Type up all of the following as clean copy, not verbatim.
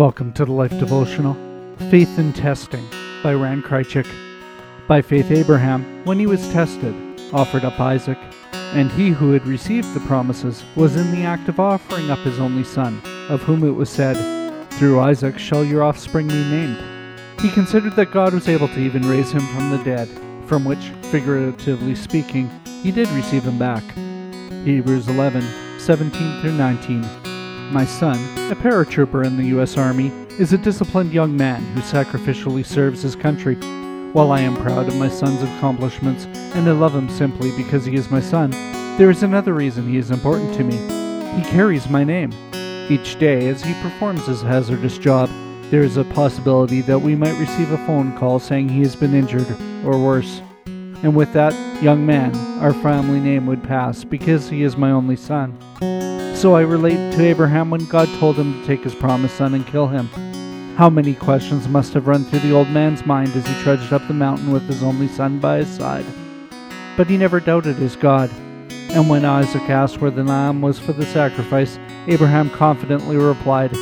Welcome to the Life Devotional, Faith in Testing, by Rand Kreycik. By faith Abraham, when he was tested, offered up Isaac, and he who had received the promises was in the act of offering up his only son, of whom it was said, "Through Isaac shall your offspring be named." He considered that God was able to even raise him from the dead, from which, figuratively speaking, he did receive him back. Hebrews 11:17-19. My son, a paratrooper in the U.S. Army, is a disciplined young man who sacrificially serves his country. While I am proud of my son's accomplishments, and I love him simply because he is my son, there is another reason he is important to me. He carries my name. Each day, as he performs his hazardous job, there is a possibility that we might receive a phone call saying he has been injured, or worse. And with that young man, our family name would pass because he is my only son. So I relate to Abraham when God told him to take his promised son and kill him. How many questions must have run through the old man's mind as he trudged up the mountain with his only son by his side? But he never doubted his God. And when Isaac asked where the lamb was for the sacrifice, Abraham confidently replied,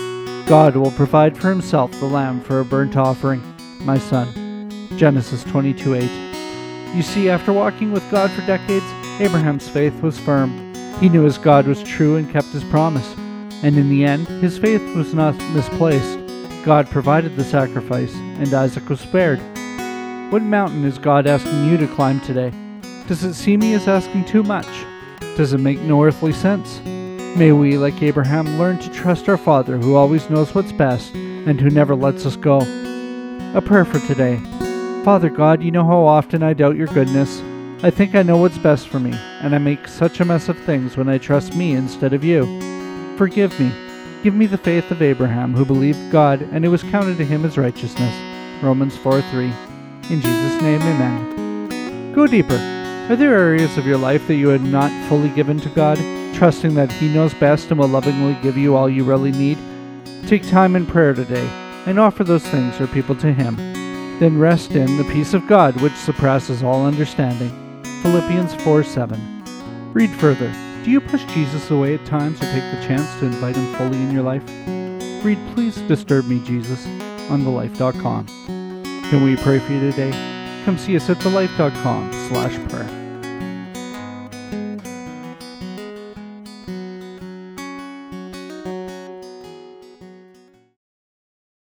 "God will provide for himself the lamb for a burnt offering, my son." Genesis 22:8. You see, after walking with God for decades, Abraham's faith was firm. He knew his God was true and kept his promise, and in the end, his faith was not misplaced. God provided the sacrifice, and Isaac was spared. What mountain is God asking you to climb today? Does it see me as asking too much? Does it make no earthly sense? May we, like Abraham, learn to trust our Father who always knows what's best and who never lets us go. A prayer for today. Father God, you know how often I doubt your goodness. I think I know what's best for me, and I make such a mess of things when I trust me instead of you. Forgive me. Give me the faith of Abraham, who believed God, and it was counted to him as righteousness. Romans 4:3. In Jesus' name, amen. Go deeper. Are there areas of your life that you had not fully given to God, trusting that he knows best and will lovingly give you all you really need? Take time in prayer today, and offer those things or people to him. Then rest in the peace of God, which surpasses all understanding. Philippians 4:7. Read further. Do you push Jesus away at times or take the chance to invite him fully in your life? Read Please Disturb Me, Jesus on TheLife.com. Can we pray for you today? Come see us at TheLife.com/prayer.